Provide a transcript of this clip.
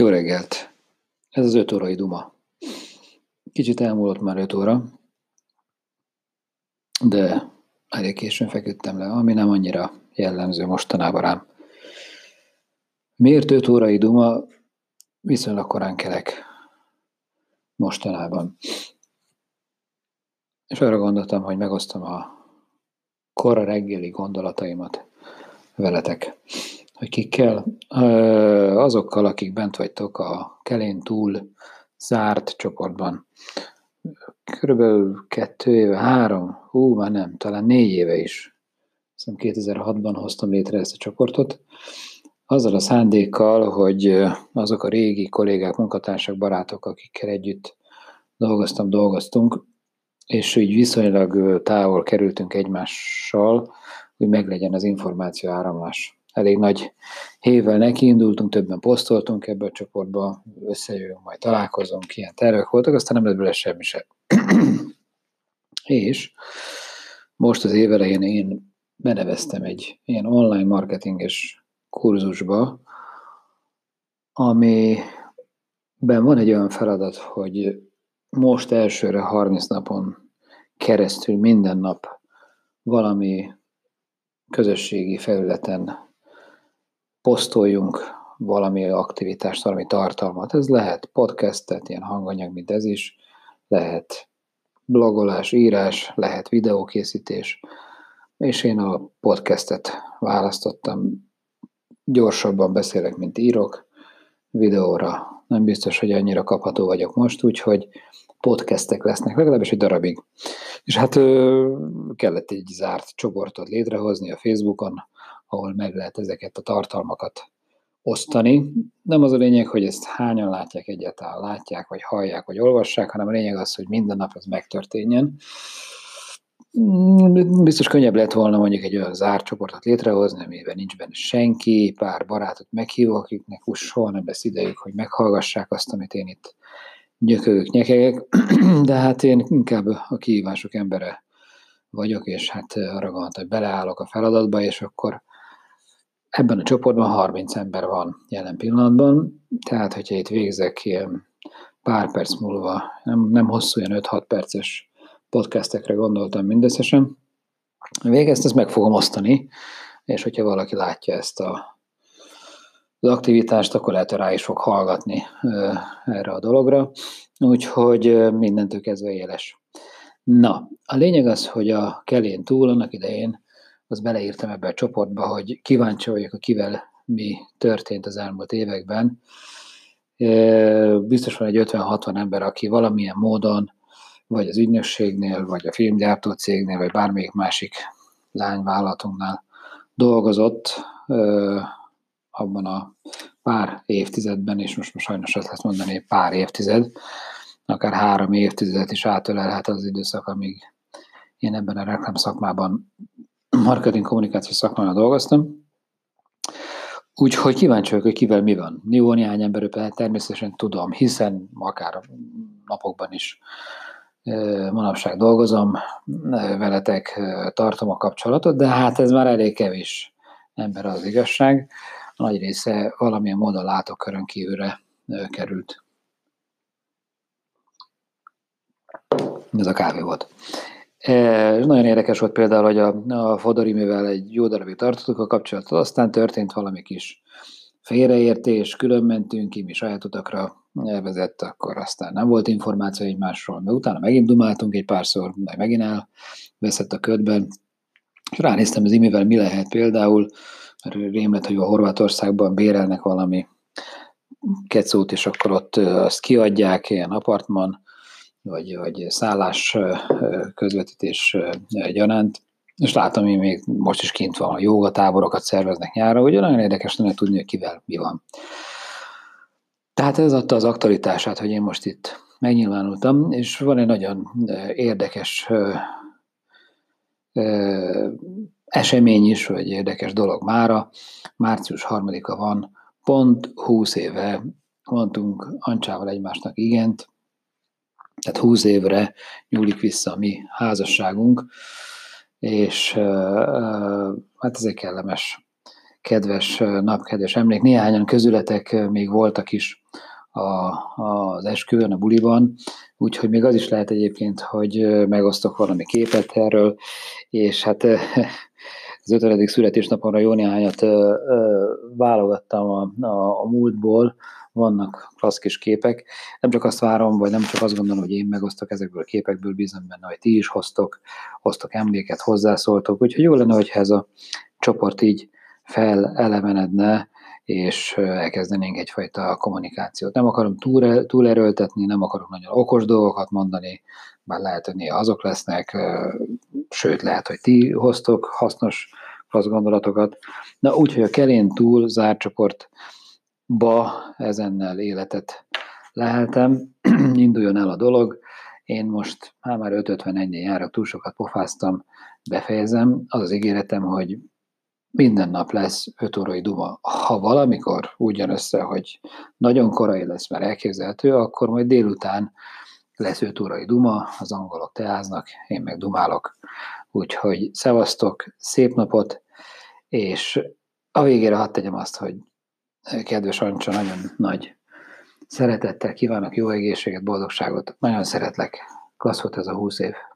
Jó reggelt! Ez az Ötórai Duma. Kicsit elmúlott már 5 óra, de elég későn feküdtem le, ami nem annyira jellemző mostanában rám. Miért 5 órai duma? Viszonylag korán kelek mostanában. És arra gondoltam, hogy megosztom a kora reggeli gondolataimat veletek, hogy kikkel, azokkal, akik bent vagytok a kelén túl zárt csoportban. Körülbelül 4 éve is. Szerintem 2006-ban hoztam létre ezt a csoportot, azzal a szándékkal, hogy azok a régi kollégák, munkatársak, barátok, akikkel együtt dolgoztunk, és így viszonylag távol kerültünk egymással, hogy meglegyen az információ áramlás. Elég nagy hévvel nekiindultunk, többen posztoltunk ebbe a csoportba, összejövünk, majd találkozunk, ilyen tervek voltak, aztán nem lett belőle semmi se. És most az év elején én beneveztem egy ilyen online marketinges kurzusba, amiben van egy olyan feladat, hogy most elsőre 30 napon keresztül minden nap valami közösségi felületen posztoljunk valami aktivitást, valami tartalmat. Ez lehet podcastet, ilyen hanganyag, mint ez is, lehet blogolás, írás, lehet videókészítés, és én a podcastet választottam. Gyorsabban beszélek, mint írok videóra. Nem biztos, hogy annyira kapható vagyok most, úgyhogy podcastek lesznek, legalábbis egy darabig. És hát kellett egy zárt csoportot létrehozni a Facebookon, ahol meg lehet ezeket a tartalmakat osztani. Nem az a lényeg, hogy ezt hányan látják egyáltalán, látják, vagy hallják, vagy olvassák, hanem a lényeg az, hogy minden nap ez megtörténjen. Biztos könnyebb lett volna mondjuk egy olyan zárt csoportot létrehozni, amiben nincs benne senki, pár barátot meghívok, akiknek soha nem lesz idejük, hogy meghallgassák azt, amit én itt gyökölök, nyekegek, de hát én inkább a kihívások embere vagyok, és hát arra gondoltam, hogy beleállok a feladatba, és akkor ebben a csoportban 30 ember van jelen pillanatban, tehát hogyha itt végzek ilyen pár perc múlva, nem hosszú, ilyen 5-6 perces podcastekre gondoltam mindösszesen. Végezt ezt meg fogom osztani, és hogyha valaki látja ezt az aktivitást, akkor lehet, hogy rá is fog hallgatni erre a dologra. Úgyhogy mindentől kezdve éles. Na, a lényeg az, hogy a kelén túl, annak idején azt beleírtam ebbe a csoportba, hogy kíváncsi vagyok, kivel mi történt az elmúlt években. Biztos van egy 50-60 ember, aki valamilyen módon vagy az ügynökségnél, vagy a filmgyártó cégnél, vagy bármelyik másik lányvállalatunknál dolgozott abban a pár évtizedben, és most sajnos azt lehet mondani, pár évtized, akár 3 évtizedet is átölelhet az időszak, amíg én ebben a reklám szakmában, marketing kommunikációs szakmában dolgoztam. Úgyhogy kíváncsi vagyok, hogy kivel mi van. Jó, néhány emberről természetesen tudom, hiszen akár napokban is manapság dolgozom, veletek tartom a kapcsolatot, de hát ez már elég kevés ember az igazság. A nagy része valamilyen módon látókörön kívülre került. Ez a kávé volt. Nagyon érdekes volt például, hogy a Fodor Imivel egy jó darabig tartottuk a kapcsolatot, aztán történt valami kis félreértés, külön mentünk, Imi saját utakra elvezett, akkor aztán nem volt információ egymásról, mert utána megint dumáltunk egy párszor, majd megint elveszett a ködben, és ránéztem az Imivel mi lehet például, mert rém lett, hogy a Horvátországban bérelnek valami kecót, és akkor ott azt kiadják, ilyen apartman, vagy szállás közvetítés gyanánt, és látom, hogy még most is kint van, a jógatáborokat szerveznek nyára, ugye nagyon érdekes lenne tudni, hogy kivel mi van. Tehát ez adta az aktualitását, hogy én most itt megnyilvánultam, és van egy nagyon érdekes esemény is, vagy érdekes dolog mára. Március 3-a van, pont 20 éve mondtunk Ancsával egymásnak igent, tehát 20 évre nyúlik vissza a mi házasságunk, és hát ez egy kellemes kedves nap, kedves emlék. Néhányan közületek még voltak is az esküvőn, a buliban, úgyhogy még az is lehet egyébként, hogy megosztok valami képet erről, és hát az 50. születésnapomra jó néhányat válogattam a múltból, vannak klassz kis képek. Nem csak azt várom, vagy nem csak azt gondolom, hogy én megosztok ezekből a képekből, bízom benne, hogy ti is hoztok emléket, hozzászóltok. Úgyhogy jó lenne, hogyha ez a csoport így felelevenedne, és elkezdenénk egyfajta kommunikációt. Nem akarom túlerőltetni, nem akarom nagyon okos dolgokat mondani, bár lehet, hogy néha azok lesznek, sőt, lehet, hogy ti hoztok hasznos klassz gondolatokat. Na, úgyhogy a kelén túl zárt csoportba ezennel életet leheltem. Induljon el a dolog. Én most már 5.51-nél járok, túl sokat pofáztam, befejezem. Az az ígéretem, hogy minden nap lesz Ötórai Duma. Ha valamikor úgy jön össze, hogy nagyon korai lesz, mert elképzelhető, akkor majd délután lesz Ötórai Duma, az angolok teáznak, én meg dumálok. Úgyhogy szevasztok, szép napot, és a végére hadd tegyem azt, hogy kedves Ancsa, nagyon nagy szeretettel kívánok jó egészséget, boldogságot, nagyon szeretlek. Klassz volt ez a 20 év.